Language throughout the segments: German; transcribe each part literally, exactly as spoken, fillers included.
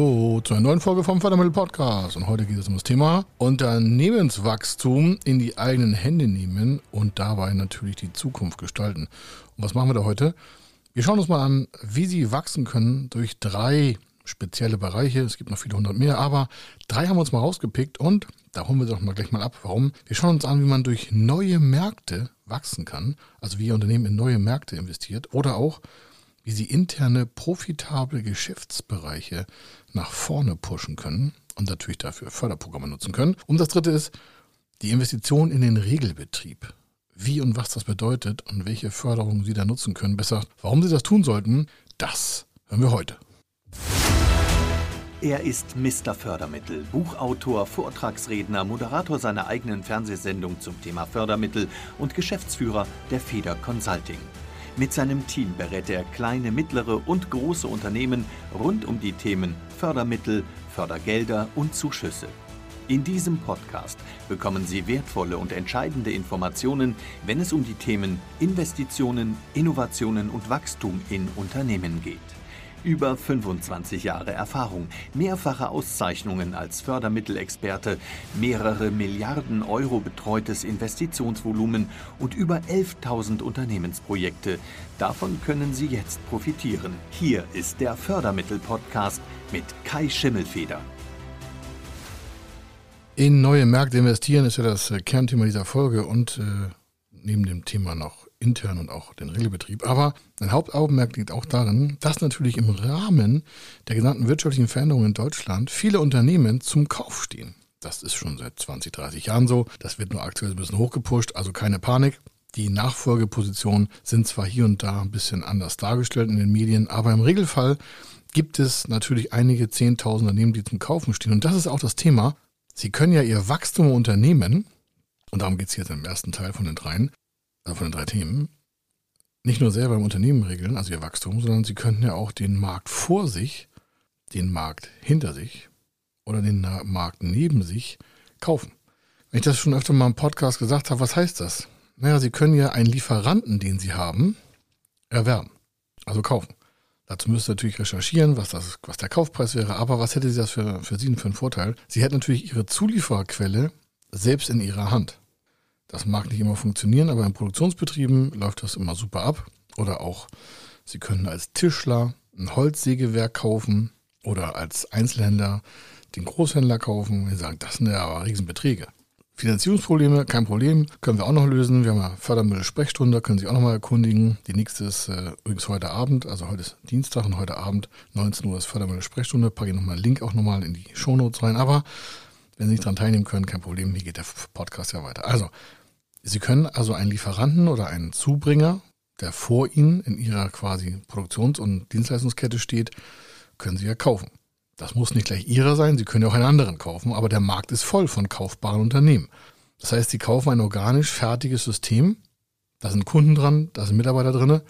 Hallo zu einer neuen Folge vom Fördermittel-Podcast und heute geht es um das Thema Unternehmenswachstum in die eigenen Hände nehmen und dabei natürlich die Zukunft gestalten. Und was machen wir da heute? Wir schauen uns mal an, wie Sie wachsen können durch drei spezielle Bereiche. Es gibt noch viele hundert mehr, aber drei haben wir uns mal rausgepickt und da holen wir doch mal gleich mal ab. Warum? Wir schauen uns an, wie man durch neue Märkte wachsen kann, also wie Ihr Unternehmen in neue Märkte investiert oder auch wie Sie interne, profitable Geschäftsbereiche nach vorne pushen können und natürlich dafür Förderprogramme nutzen können. Und das dritte ist die Investition in den Regelbetrieb. Wie und was das bedeutet und welche Förderungen Sie da nutzen können. Besser, warum Sie das tun sollten, das hören wir heute. Er ist Mister Fördermittel, Buchautor, Vortragsredner, Moderator seiner eigenen Fernsehsendung zum Thema Fördermittel und Geschäftsführer der Feder Consulting. Mit seinem Team berät er kleine, mittlere und große Unternehmen rund um die Themen Fördermittel, Fördergelder und Zuschüsse. In diesem Podcast bekommen Sie wertvolle und entscheidende Informationen, wenn es um die Themen Investitionen, Innovationen und Wachstum in Unternehmen geht. Über fünfundzwanzig Jahre Erfahrung, mehrfache Auszeichnungen als Fördermittelexperte, mehrere Milliarden Euro betreutes Investitionsvolumen und über elftausend Unternehmensprojekte. Davon können Sie jetzt profitieren. Hier ist der Fördermittel-Podcast mit Kai Schimmelfeder. In neue Märkte investieren ist ja das Kernthema dieser Folge und äh, neben dem Thema noch intern und auch den Regelbetrieb. Aber ein Hauptaugenmerk liegt auch darin, dass natürlich im Rahmen der gesamten wirtschaftlichen Veränderungen in Deutschland viele Unternehmen zum Kauf stehen. Das ist schon seit zwanzig, dreißig Jahren so. Das wird nur aktuell ein bisschen hochgepusht, also keine Panik. Die Nachfolgepositionen sind zwar hier und da ein bisschen anders dargestellt in den Medien, aber im Regelfall gibt es natürlich einige zehntausend Unternehmen, die zum Kaufen stehen. Und das ist auch das Thema. Sie können ja Ihr Wachstum unternehmen, und darum geht es jetzt im ersten Teil von den dreien, von den drei Themen, nicht nur selber im Unternehmen regeln, also Ihr Wachstum, sondern Sie könnten ja auch den Markt vor sich, den Markt hinter sich oder den Markt neben sich kaufen. Wenn ich das schon öfter mal im Podcast gesagt habe, was heißt das? Naja, Sie können ja einen Lieferanten, den Sie haben, erwerben, also kaufen. Dazu müsst ihr natürlich recherchieren, was, das, was der Kaufpreis wäre, aber was hätte Sie das für, für Sie für einen Vorteil? Sie hätten natürlich Ihre Zuliefererquelle selbst in Ihrer Hand. Das mag nicht immer funktionieren, aber in Produktionsbetrieben läuft das immer super ab. Oder auch, Sie können als Tischler ein Holzsägewerk kaufen oder als Einzelhändler den Großhändler kaufen. Wir sagen, das sind ja aber Riesenbeträge. Finanzierungsprobleme, kein Problem, können wir auch noch lösen. Wir haben ja Fördermittel-Sprechstunde, können Sie auch noch mal erkundigen. Die nächste ist äh, übrigens heute Abend, also heute ist Dienstag und heute Abend neunzehn Uhr ist Fördermittel-Sprechstunde. Packe ich nochmal einen Link auch nochmal in die Shownotes rein. Aber wenn Sie nicht daran teilnehmen können, kein Problem, hier geht der Podcast ja weiter. Also, Sie können also einen Lieferanten oder einen Zubringer, der vor Ihnen in Ihrer quasi Produktions- und Dienstleistungskette steht, können Sie ja kaufen. Das muss nicht gleich Ihrer sein, Sie können ja auch einen anderen kaufen, aber der Markt ist voll von kaufbaren Unternehmen. Das heißt, Sie kaufen ein organisch fertiges System, da sind Kunden dran, da sind Mitarbeiter drin,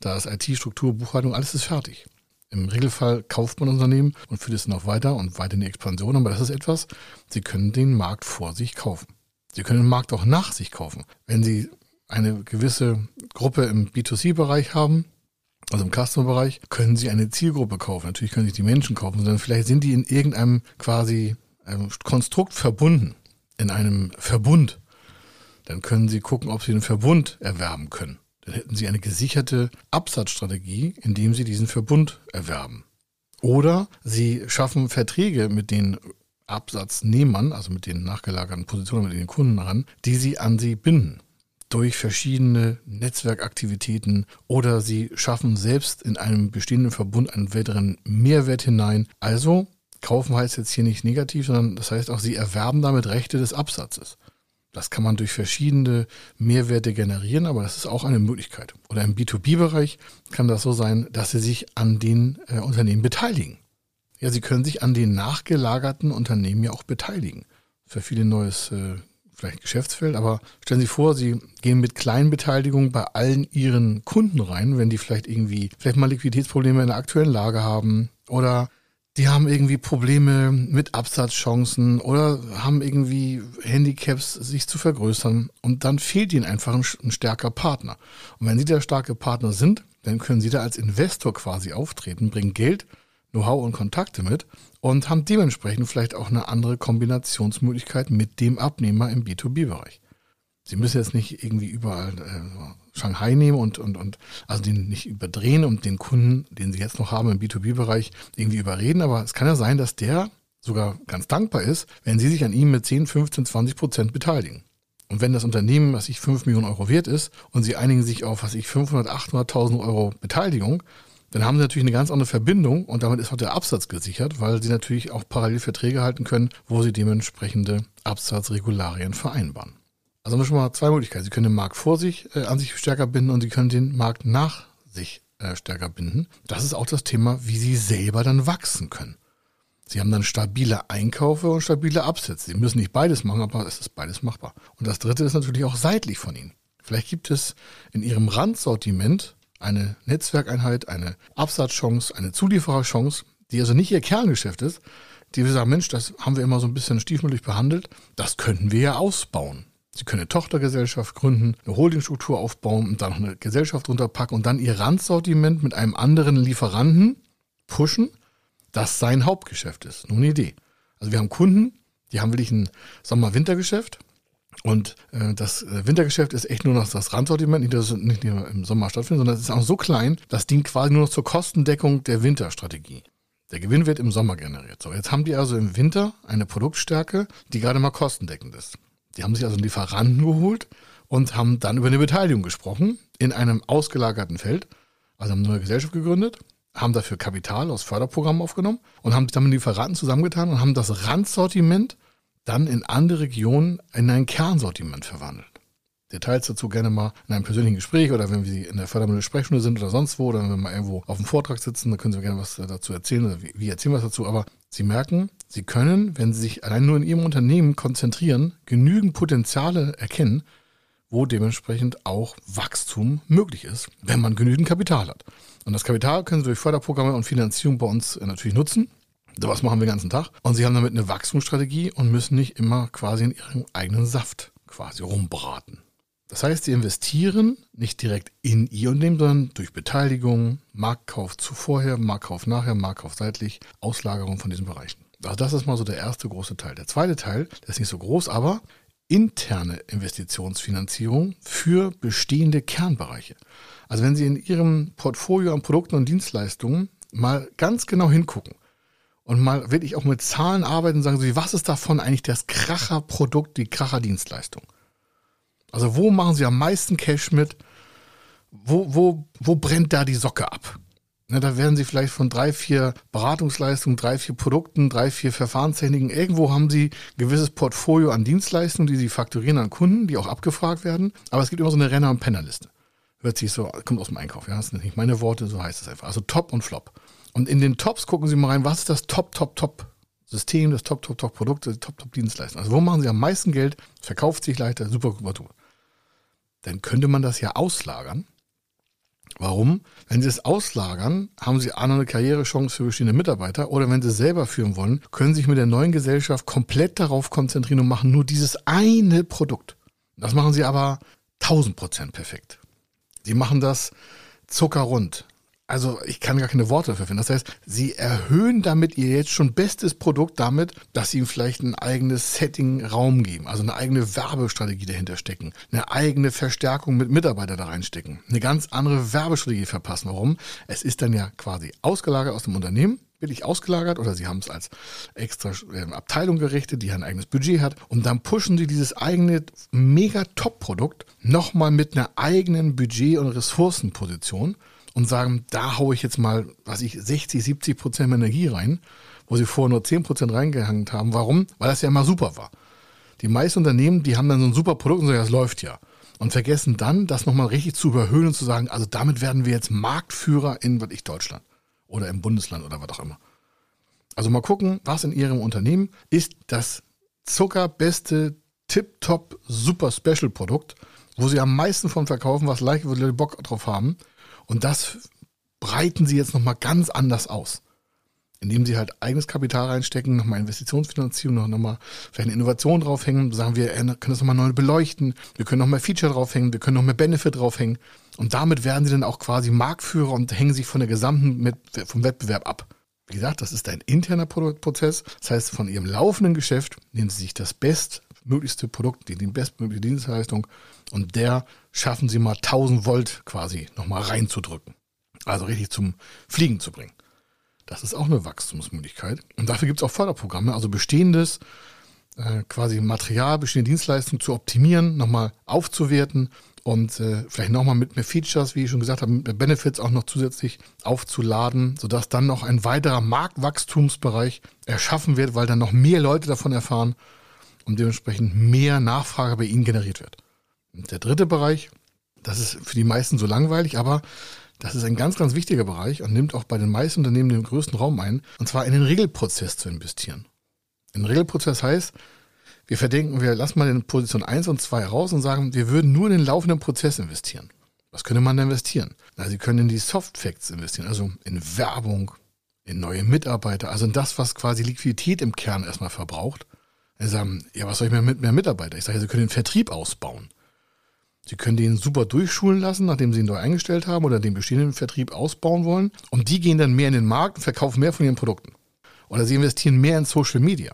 da ist I T, Struktur, Buchhaltung, alles ist fertig. Im Regelfall kauft man Unternehmen und führt es noch weiter und weiter in die Expansion, aber das ist etwas, Sie können den Markt vor sich kaufen. Sie können den Markt auch nach sich kaufen. Wenn Sie eine gewisse Gruppe im B zwei C-Bereich haben, also im Customer-Bereich, können Sie eine Zielgruppe kaufen. Natürlich können Sie die Menschen kaufen, sondern vielleicht sind die in irgendeinem quasi einem Konstrukt verbunden, in einem Verbund. Dann können Sie gucken, ob Sie den Verbund erwerben können. Dann hätten Sie eine gesicherte Absatzstrategie, indem Sie diesen Verbund erwerben. Oder Sie schaffen Verträge mit den Absatznehmern, also mit den nachgelagerten Positionen, mit den Kunden ran, die Sie an Sie binden. Durch verschiedene Netzwerkaktivitäten oder Sie schaffen selbst in einem bestehenden Verbund einen weiteren Mehrwert hinein. Also, kaufen heißt jetzt hier nicht negativ, sondern das heißt auch, Sie erwerben damit Rechte des Absatzes. Das kann man durch verschiedene Mehrwerte generieren, aber das ist auch eine Möglichkeit. Oder im B zwei B-Bereich kann das so sein, dass Sie sich an den äh, Unternehmen beteiligen. Ja, Sie können sich an den nachgelagerten Unternehmen ja auch beteiligen. Für viele neues äh, vielleicht Geschäftsfeld, aber stellen Sie vor, Sie gehen mit kleinen Beteiligungen bei allen Ihren Kunden rein, wenn die vielleicht irgendwie, vielleicht mal Liquiditätsprobleme in der aktuellen Lage haben oder die haben irgendwie Probleme mit Absatzchancen oder haben irgendwie Handicaps, sich zu vergrößern und dann fehlt Ihnen einfach ein, ein starker Partner. Und wenn Sie der starke Partner sind, dann können Sie da als Investor quasi auftreten, bringen Geld Know-how und Kontakte mit und haben dementsprechend vielleicht auch eine andere Kombinationsmöglichkeit mit dem Abnehmer im B zwei B-Bereich. Sie müssen jetzt nicht irgendwie überall äh, Shanghai nehmen und, und, und also den nicht überdrehen und den Kunden, den Sie jetzt noch haben im B zwei B-Bereich, irgendwie überreden. Aber es kann ja sein, dass der sogar ganz dankbar ist, wenn Sie sich an ihm mit zehn, fünfzehn, zwanzig Prozent beteiligen. Und wenn das Unternehmen, was ich fünf Millionen Euro wert ist und Sie einigen sich auf, was ich fünfhundert, achthunderttausend Euro Beteiligung, dann haben Sie natürlich eine ganz andere Verbindung und damit ist auch der Absatz gesichert, weil Sie natürlich auch parallel Verträge halten können, wo Sie dementsprechende Absatzregularien vereinbaren. Also haben wir schon mal zwei Möglichkeiten. Sie können den Markt vor sich äh, an sich stärker binden und Sie können den Markt nach sich äh, stärker binden. Das ist auch das Thema, wie Sie selber dann wachsen können. Sie haben dann stabile Einkäufe und stabile Absätze. Sie müssen nicht beides machen, aber es ist beides machbar. Und das Dritte ist natürlich auch seitlich von Ihnen. Vielleicht gibt es in Ihrem Randsortiment eine Netzwerkeinheit, eine Absatzchance, eine Zuliefererchance, die also nicht Ihr Kerngeschäft ist, die wir sagen, Mensch, das haben wir immer so ein bisschen stiefmütterlich behandelt, das könnten wir ja ausbauen. Sie können eine Tochtergesellschaft gründen, eine Holdingstruktur aufbauen und dann noch eine Gesellschaft runterpacken und dann Ihr Randsortiment mit einem anderen Lieferanten pushen, das sein Hauptgeschäft ist. Nur eine Idee. Also wir haben Kunden, die haben wirklich ein Sommer-Wintergeschäft und äh, das Wintergeschäft ist echt nur noch das Randsortiment, nicht das nicht nur im Sommer stattfindet, sondern es ist auch so klein, das dient quasi nur noch zur Kostendeckung der Winterstrategie. Der Gewinn wird im Sommer generiert. So, jetzt haben die also im Winter eine Produktstärke, die gerade mal kostendeckend ist. Die haben sich also einen Lieferanten geholt und haben dann über eine Beteiligung gesprochen in einem ausgelagerten Feld. Also haben eine neue Gesellschaft gegründet, haben dafür Kapital aus Förderprogrammen aufgenommen und haben sich dann mit Lieferanten zusammengetan und haben das Randsortiment dann in andere Regionen in ein Kernsortiment verwandelt. Details dazu gerne mal in einem persönlichen Gespräch oder wenn wir in der Fördermittel-Sprechstunde sind oder sonst wo oder wenn wir mal irgendwo auf dem Vortrag sitzen, dann können Sie gerne was dazu erzählen oder wir erzählen was dazu. Aber Sie merken, Sie können, wenn Sie sich allein nur in Ihrem Unternehmen konzentrieren, genügend Potenziale erkennen, wo dementsprechend auch Wachstum möglich ist, wenn man genügend Kapital hat. Und das Kapital können Sie durch Förderprogramme und Finanzierung bei uns natürlich nutzen. Sowas machen wir den ganzen Tag. Und Sie haben damit eine Wachstumsstrategie und müssen nicht immer quasi in Ihrem eigenen Saft quasi rumbraten. Das heißt, Sie investieren nicht direkt in Ihr Unternehmen, sondern durch Beteiligung, Marktkauf zuvorher, Marktkauf nachher, Marktkauf seitlich, Auslagerung von diesen Bereichen. Also das ist mal so der erste große Teil. Der zweite Teil, der ist nicht so groß, aber interne Investitionsfinanzierung für bestehende Kernbereiche. Also wenn Sie in Ihrem Portfolio an Produkten und Dienstleistungen mal ganz genau hingucken und mal wirklich auch mit Zahlen arbeiten und sagen, so, was ist davon eigentlich das Kracher-Produkt, die Kracher-Dienstleistung? Also wo machen Sie am meisten Cash mit? Wo, wo, wo brennt da die Socke ab? Na, da werden Sie vielleicht von drei, vier Beratungsleistungen, drei, vier Produkten, drei, vier Verfahrenstechniken. Irgendwo haben Sie ein gewisses Portfolio an Dienstleistungen, die Sie fakturieren an Kunden, die auch abgefragt werden. Aber es gibt immer so eine Renner- und Pennerliste. Hört sich so, kommt aus dem Einkauf. Ja, das sind nicht meine Worte, so heißt es einfach. Also Top und Flop. Und in den Tops gucken Sie mal rein, was ist das Top, Top, Top? System, das Top, Top, Top Produkt, das Top, Top Dienstleistung. Also wo machen Sie am meisten Geld? Verkauft sich leichter, super, super, super. Dann könnte man das ja auslagern. Warum? Wenn Sie es auslagern, haben Sie eine Karrierechance für bestehende Mitarbeiter oder wenn Sie es selber führen wollen, können Sie sich mit der neuen Gesellschaft komplett darauf konzentrieren und machen nur dieses eine Produkt. Das machen Sie aber tausend Prozent perfekt. Sie machen das zuckerrund. Also ich kann gar keine Worte dafür finden. Das heißt, Sie erhöhen damit Ihr jetzt schon bestes Produkt damit, dass Sie ihm vielleicht ein eigenes Setting Raum geben, also eine eigene Werbestrategie dahinter stecken, eine eigene Verstärkung mit Mitarbeitern da reinstecken, eine ganz andere Werbestrategie verpassen. Warum? Es ist dann ja quasi ausgelagert aus dem Unternehmen, wirklich ausgelagert oder Sie haben es als extra Abteilung gerichtet, die ein eigenes Budget hat und dann pushen Sie dieses eigene Mega-Top-Produkt nochmal mit einer eigenen Budget- und Ressourcenposition und sagen, da haue ich jetzt mal, was ich, sechzig, siebzig Prozent Energie rein, wo sie vorher nur zehn Prozent reingehangen haben. Warum? Weil das ja immer super war. Die meisten Unternehmen, die haben dann so ein super Produkt und sagen, das läuft ja. Und vergessen dann, das nochmal richtig zu überhöhen und zu sagen, also damit werden wir jetzt Marktführer in, was ich, Deutschland oder im Bundesland oder was auch immer. Also mal gucken, was in Ihrem Unternehmen ist das zuckerbeste, tipptopp, super Special-Produkt, wo Sie am meisten von verkaufen, was leicht, wo Leute Bock drauf haben. Und das breiten Sie jetzt nochmal ganz anders aus, indem Sie halt eigenes Kapital reinstecken, nochmal Investitionsfinanzierung, nochmal vielleicht eine Innovation draufhängen, sagen wir, können das nochmal neu beleuchten, wir können noch mehr Feature draufhängen, wir können noch mehr Benefit draufhängen. Und damit werden Sie dann auch quasi Marktführer und hängen sich von der gesamten, vom Wettbewerb ab. Wie gesagt, das ist ein interner Prozess. Das heißt, von Ihrem laufenden Geschäft nehmen Sie sich das bestmöglichste Produkt, die bestmögliche Dienstleistung und der schaffen Sie mal tausend Volt quasi nochmal reinzudrücken. Also richtig zum Fliegen zu bringen. Das ist auch eine Wachstumsmöglichkeit. Und dafür gibt es auch Förderprogramme, also bestehendes äh, quasi Material, bestehende Dienstleistungen zu optimieren, nochmal aufzuwerten und äh, vielleicht nochmal mit mehr Features, wie ich schon gesagt habe, mit mehr Benefits auch noch zusätzlich aufzuladen, sodass dann noch ein weiterer Marktwachstumsbereich erschaffen wird, weil dann noch mehr Leute davon erfahren und dementsprechend mehr Nachfrage bei ihnen generiert wird. Und der dritte Bereich, das ist für die meisten so langweilig, aber das ist ein ganz, ganz wichtiger Bereich und nimmt auch bei den meisten Unternehmen den größten Raum ein, und zwar in den Regelprozess zu investieren. In den Regelprozess heißt, wir verdenken, wir lassen mal den Position eins und zwei raus und sagen, wir würden nur in den laufenden Prozess investieren. Was könnte man da investieren? Na, Sie können in die Soft Facts investieren, also in Werbung, in neue Mitarbeiter, also in das, was quasi Liquidität im Kern erstmal verbraucht. Sie sagen, ja, was soll ich mir mit mehr Mitarbeiter? Ich sage, Sie können den Vertrieb ausbauen. Sie können den super durchschulen lassen, nachdem Sie ihn neu eingestellt haben oder den bestehenden Vertrieb ausbauen wollen. Und die gehen dann mehr in den Markt und verkaufen mehr von ihren Produkten. Oder Sie investieren mehr in Social Media.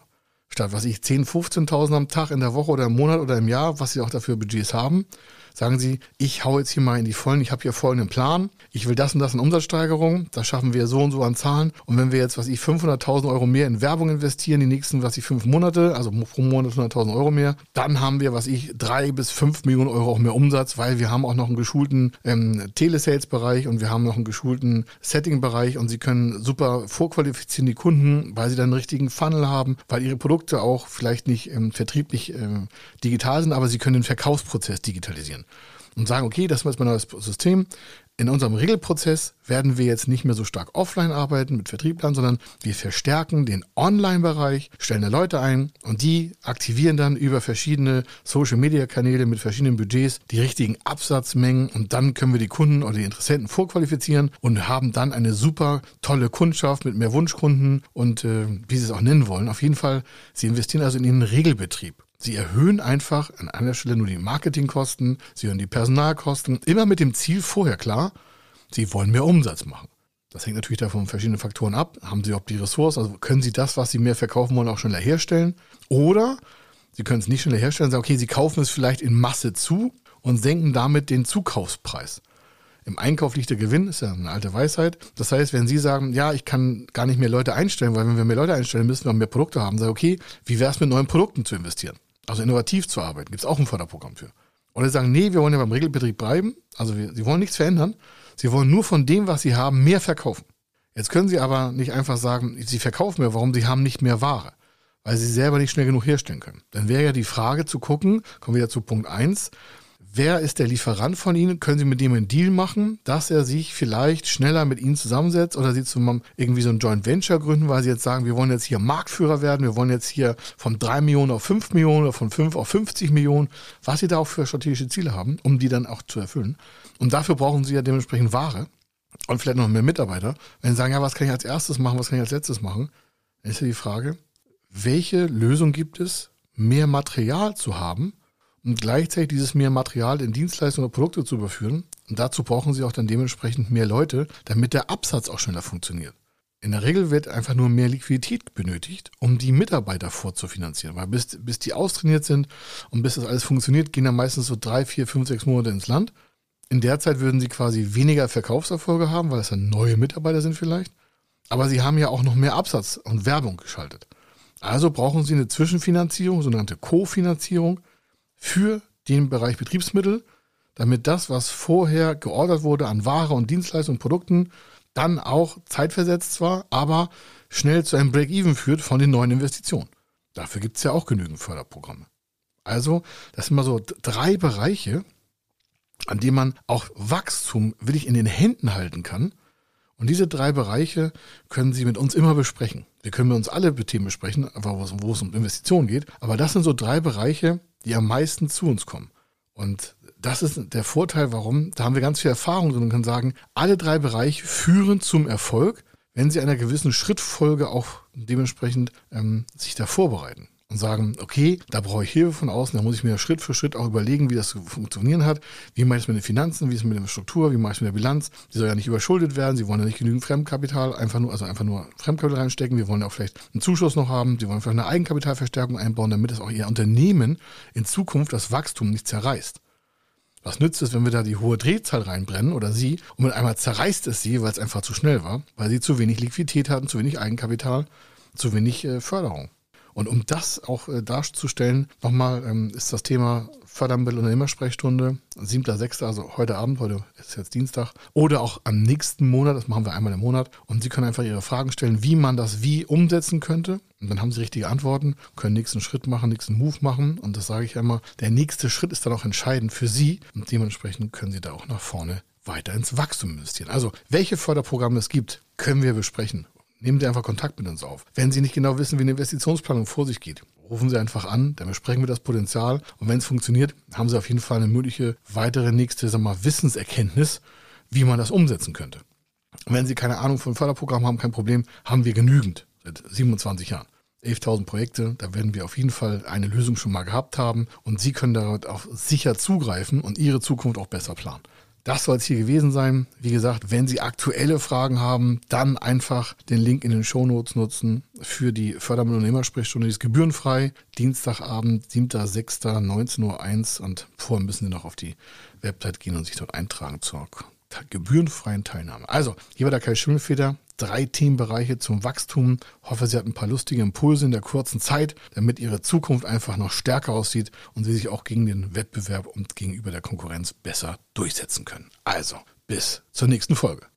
Statt, was ich, zehntausend, fünfzehntausend am Tag, in der Woche oder im Monat oder im Jahr, was Sie auch dafür Budgets haben, sagen Sie, ich hau jetzt hier mal in die Vollen, ich habe hier folgenden Plan, ich will das und das in Umsatzsteigerung, das schaffen wir so und so an Zahlen. Und wenn wir jetzt, was ich, fünfhunderttausend Euro mehr in Werbung investieren, die nächsten, was ich, fünf Monate, also pro Monat hunderttausend Euro mehr, dann haben wir, was ich, drei bis fünf Millionen Euro auch mehr Umsatz, weil wir haben auch noch einen geschulten ähm, Telesales-Bereich und wir haben noch einen geschulten Setting-Bereich und Sie können super vorqualifizieren die Kunden, weil Sie dann einen richtigen Funnel haben, weil Ihre Produkte auch vielleicht nicht ähm, vertrieblich ähm, digital sind, aber Sie können den Verkaufsprozess digitalisieren und sagen, okay, das ist jetzt mein neues System. In unserem Regelprozess werden wir jetzt nicht mehr so stark offline arbeiten mit Vertrieblern, sondern wir verstärken den Online-Bereich, stellen da Leute ein und die aktivieren dann über verschiedene Social-Media-Kanäle mit verschiedenen Budgets die richtigen Absatzmengen und dann können wir die Kunden oder die Interessenten vorqualifizieren und haben dann eine super tolle Kundschaft mit mehr Wunschkunden und äh, wie Sie es auch nennen wollen. Auf jeden Fall, Sie investieren also in Ihren Regelbetrieb. Sie erhöhen einfach an einer Stelle nur die Marketingkosten, Sie erhöhen die Personalkosten, immer mit dem Ziel vorher klar, Sie wollen mehr Umsatz machen. Das hängt natürlich davon verschiedenen Faktoren ab. Haben Sie überhaupt die Ressourcen, also können Sie das, was Sie mehr verkaufen wollen, auch schneller herstellen? Oder Sie können es nicht schneller herstellen, sagen, okay, Sie kaufen es vielleicht in Masse zu und senken damit den Zukaufspreis. Im Einkauf liegt der Gewinn, ist ja eine alte Weisheit. Das heißt, wenn Sie sagen, ja, ich kann gar nicht mehr Leute einstellen, weil wenn wir mehr Leute einstellen, müssen wir mehr Produkte haben, sagen, okay, wie wäre es mit neuen Produkten zu investieren? Also innovativ zu arbeiten, gibt es auch ein Förderprogramm für. Oder Sie sagen, nee, wir wollen ja beim Regelbetrieb bleiben, also wir, Sie wollen nichts verändern, Sie wollen nur von dem, was Sie haben, mehr verkaufen. Jetzt können Sie aber nicht einfach sagen, Sie verkaufen mehr, warum Sie haben nicht mehr Ware, weil Sie selber nicht schnell genug herstellen können. Dann wäre ja die Frage zu gucken, kommen wir wieder zu Punkt eins, wer ist der Lieferant von Ihnen? Können Sie mit dem einen Deal machen, dass er sich vielleicht schneller mit Ihnen zusammensetzt oder Sie zum irgendwie so ein Joint Venture gründen, weil Sie jetzt sagen, wir wollen jetzt hier Marktführer werden, wir wollen jetzt hier von drei Millionen auf fünf Millionen oder von fünf auf fünfzig Millionen, was Sie da auch für strategische Ziele haben, um die dann auch zu erfüllen. Und dafür brauchen Sie ja dementsprechend Ware und vielleicht noch mehr Mitarbeiter. Wenn Sie sagen, ja, was kann ich als erstes machen, was kann ich als letztes machen, dann ist ja die Frage, welche Lösung gibt es, mehr Material zu haben, und gleichzeitig dieses mehr Material in Dienstleistungen oder Produkte zu überführen. Und dazu brauchen Sie auch dann dementsprechend mehr Leute, damit der Absatz auch schneller funktioniert. In der Regel wird einfach nur mehr Liquidität benötigt, um die Mitarbeiter vorzufinanzieren. Weil bis, bis die austrainiert sind und bis das alles funktioniert, gehen dann meistens so drei, vier, fünf, sechs Monate ins Land. In der Zeit würden Sie quasi weniger Verkaufserfolge haben, weil es dann neue Mitarbeiter sind vielleicht. Aber Sie haben ja auch noch mehr Absatz und Werbung geschaltet. Also brauchen Sie eine Zwischenfinanzierung, sogenannte Co-Finanzierung, für den Bereich Betriebsmittel, damit das, was vorher geordert wurde an Ware und Dienstleistungen und Produkten, dann auch zeitversetzt zwar, aber schnell zu einem Break-Even führt von den neuen Investitionen. Dafür gibt es ja auch genügend Förderprogramme. Also das sind mal so drei Bereiche, an denen man auch Wachstum wirklich in den Händen halten kann. Und diese drei Bereiche können Sie mit uns immer besprechen. Wir können mit uns alle Themen besprechen, wo es um Investitionen geht. Aber das sind so drei Bereiche, die am meisten zu uns kommen. Und das ist der Vorteil, warum, da haben wir ganz viel Erfahrung und können sagen, alle drei Bereiche führen zum Erfolg, wenn Sie einer gewissen Schrittfolge auch dementsprechend ähm, sich da vorbereiten. und sagen, okay, da brauche ich Hilfe von außen, da muss ich mir Schritt für Schritt auch überlegen, wie das zu funktionieren hat. Wie mache ich es mit den Finanzen, wie ist es mit der Struktur, wie mache ich es mit der Bilanz? Die soll ja nicht überschuldet werden, sie wollen ja nicht genügend Fremdkapital, einfach nur, also einfach nur Fremdkapital reinstecken. Wir wollen ja auch vielleicht einen Zuschuss noch haben, sie wollen vielleicht eine Eigenkapitalverstärkung einbauen, damit es auch ihr Unternehmen in Zukunft das Wachstum nicht zerreißt. Was nützt es, wenn wir da die hohe Drehzahl reinbrennen oder sie und mit einmal zerreißt es sie, weil es einfach zu schnell war, weil sie zu wenig Liquidität hatten, zu wenig Eigenkapital, zu wenig äh, Förderung. Und um das auch äh, darzustellen, nochmal ähm, ist das Thema Fördermittel-Unternehmersprechstunde, siebter sechster, also heute Abend, heute ist jetzt Dienstag, oder auch am nächsten Monat, das machen wir einmal im Monat. Und Sie können einfach Ihre Fragen stellen, wie man das wie umsetzen könnte. Und dann haben Sie richtige Antworten, können nächsten Schritt machen, nächsten Move machen. Und das sage ich einmal, der nächste Schritt ist dann auch entscheidend für Sie. Und dementsprechend können Sie da auch nach vorne weiter ins Wachstum investieren. Also, welche Förderprogramme es gibt, können wir besprechen. Nehmen Sie einfach Kontakt mit uns auf. Wenn Sie nicht genau wissen, wie eine Investitionsplanung vor sich geht, rufen Sie einfach an, dann besprechen wir das Potenzial. Und wenn es funktioniert, haben Sie auf jeden Fall eine mögliche weitere nächste, sagen wir mal, Wissenserkenntnis, wie man das umsetzen könnte. Und wenn Sie keine Ahnung von Förderprogrammen haben, kein Problem, haben wir genügend seit siebenundzwanzig Jahren. elftausend Projekte, da werden wir auf jeden Fall eine Lösung schon mal gehabt haben. Und Sie können darauf auch sicher zugreifen und Ihre Zukunft auch besser planen. Das soll es hier gewesen sein. Wie gesagt, wenn Sie aktuelle Fragen haben, dann einfach den Link in den Shownotes nutzen für die Fördermittel-Unternehmersprechstunde. Die ist gebührenfrei. Dienstagabend, siebter sechster neunzehn Uhr eins. Und vorher müssen Sie noch auf die Website gehen und sich dort eintragen zur gebührenfreien Teilnahme. Also, hier war der Kai Schimmelfeder. Drei Themenbereiche zum Wachstum. Ich hoffe, Sie hatten ein paar lustige Impulse in der kurzen Zeit, damit Ihre Zukunft einfach noch stärker aussieht und Sie sich auch gegen den Wettbewerb und gegenüber der Konkurrenz besser durchsetzen können. Also, bis zur nächsten Folge.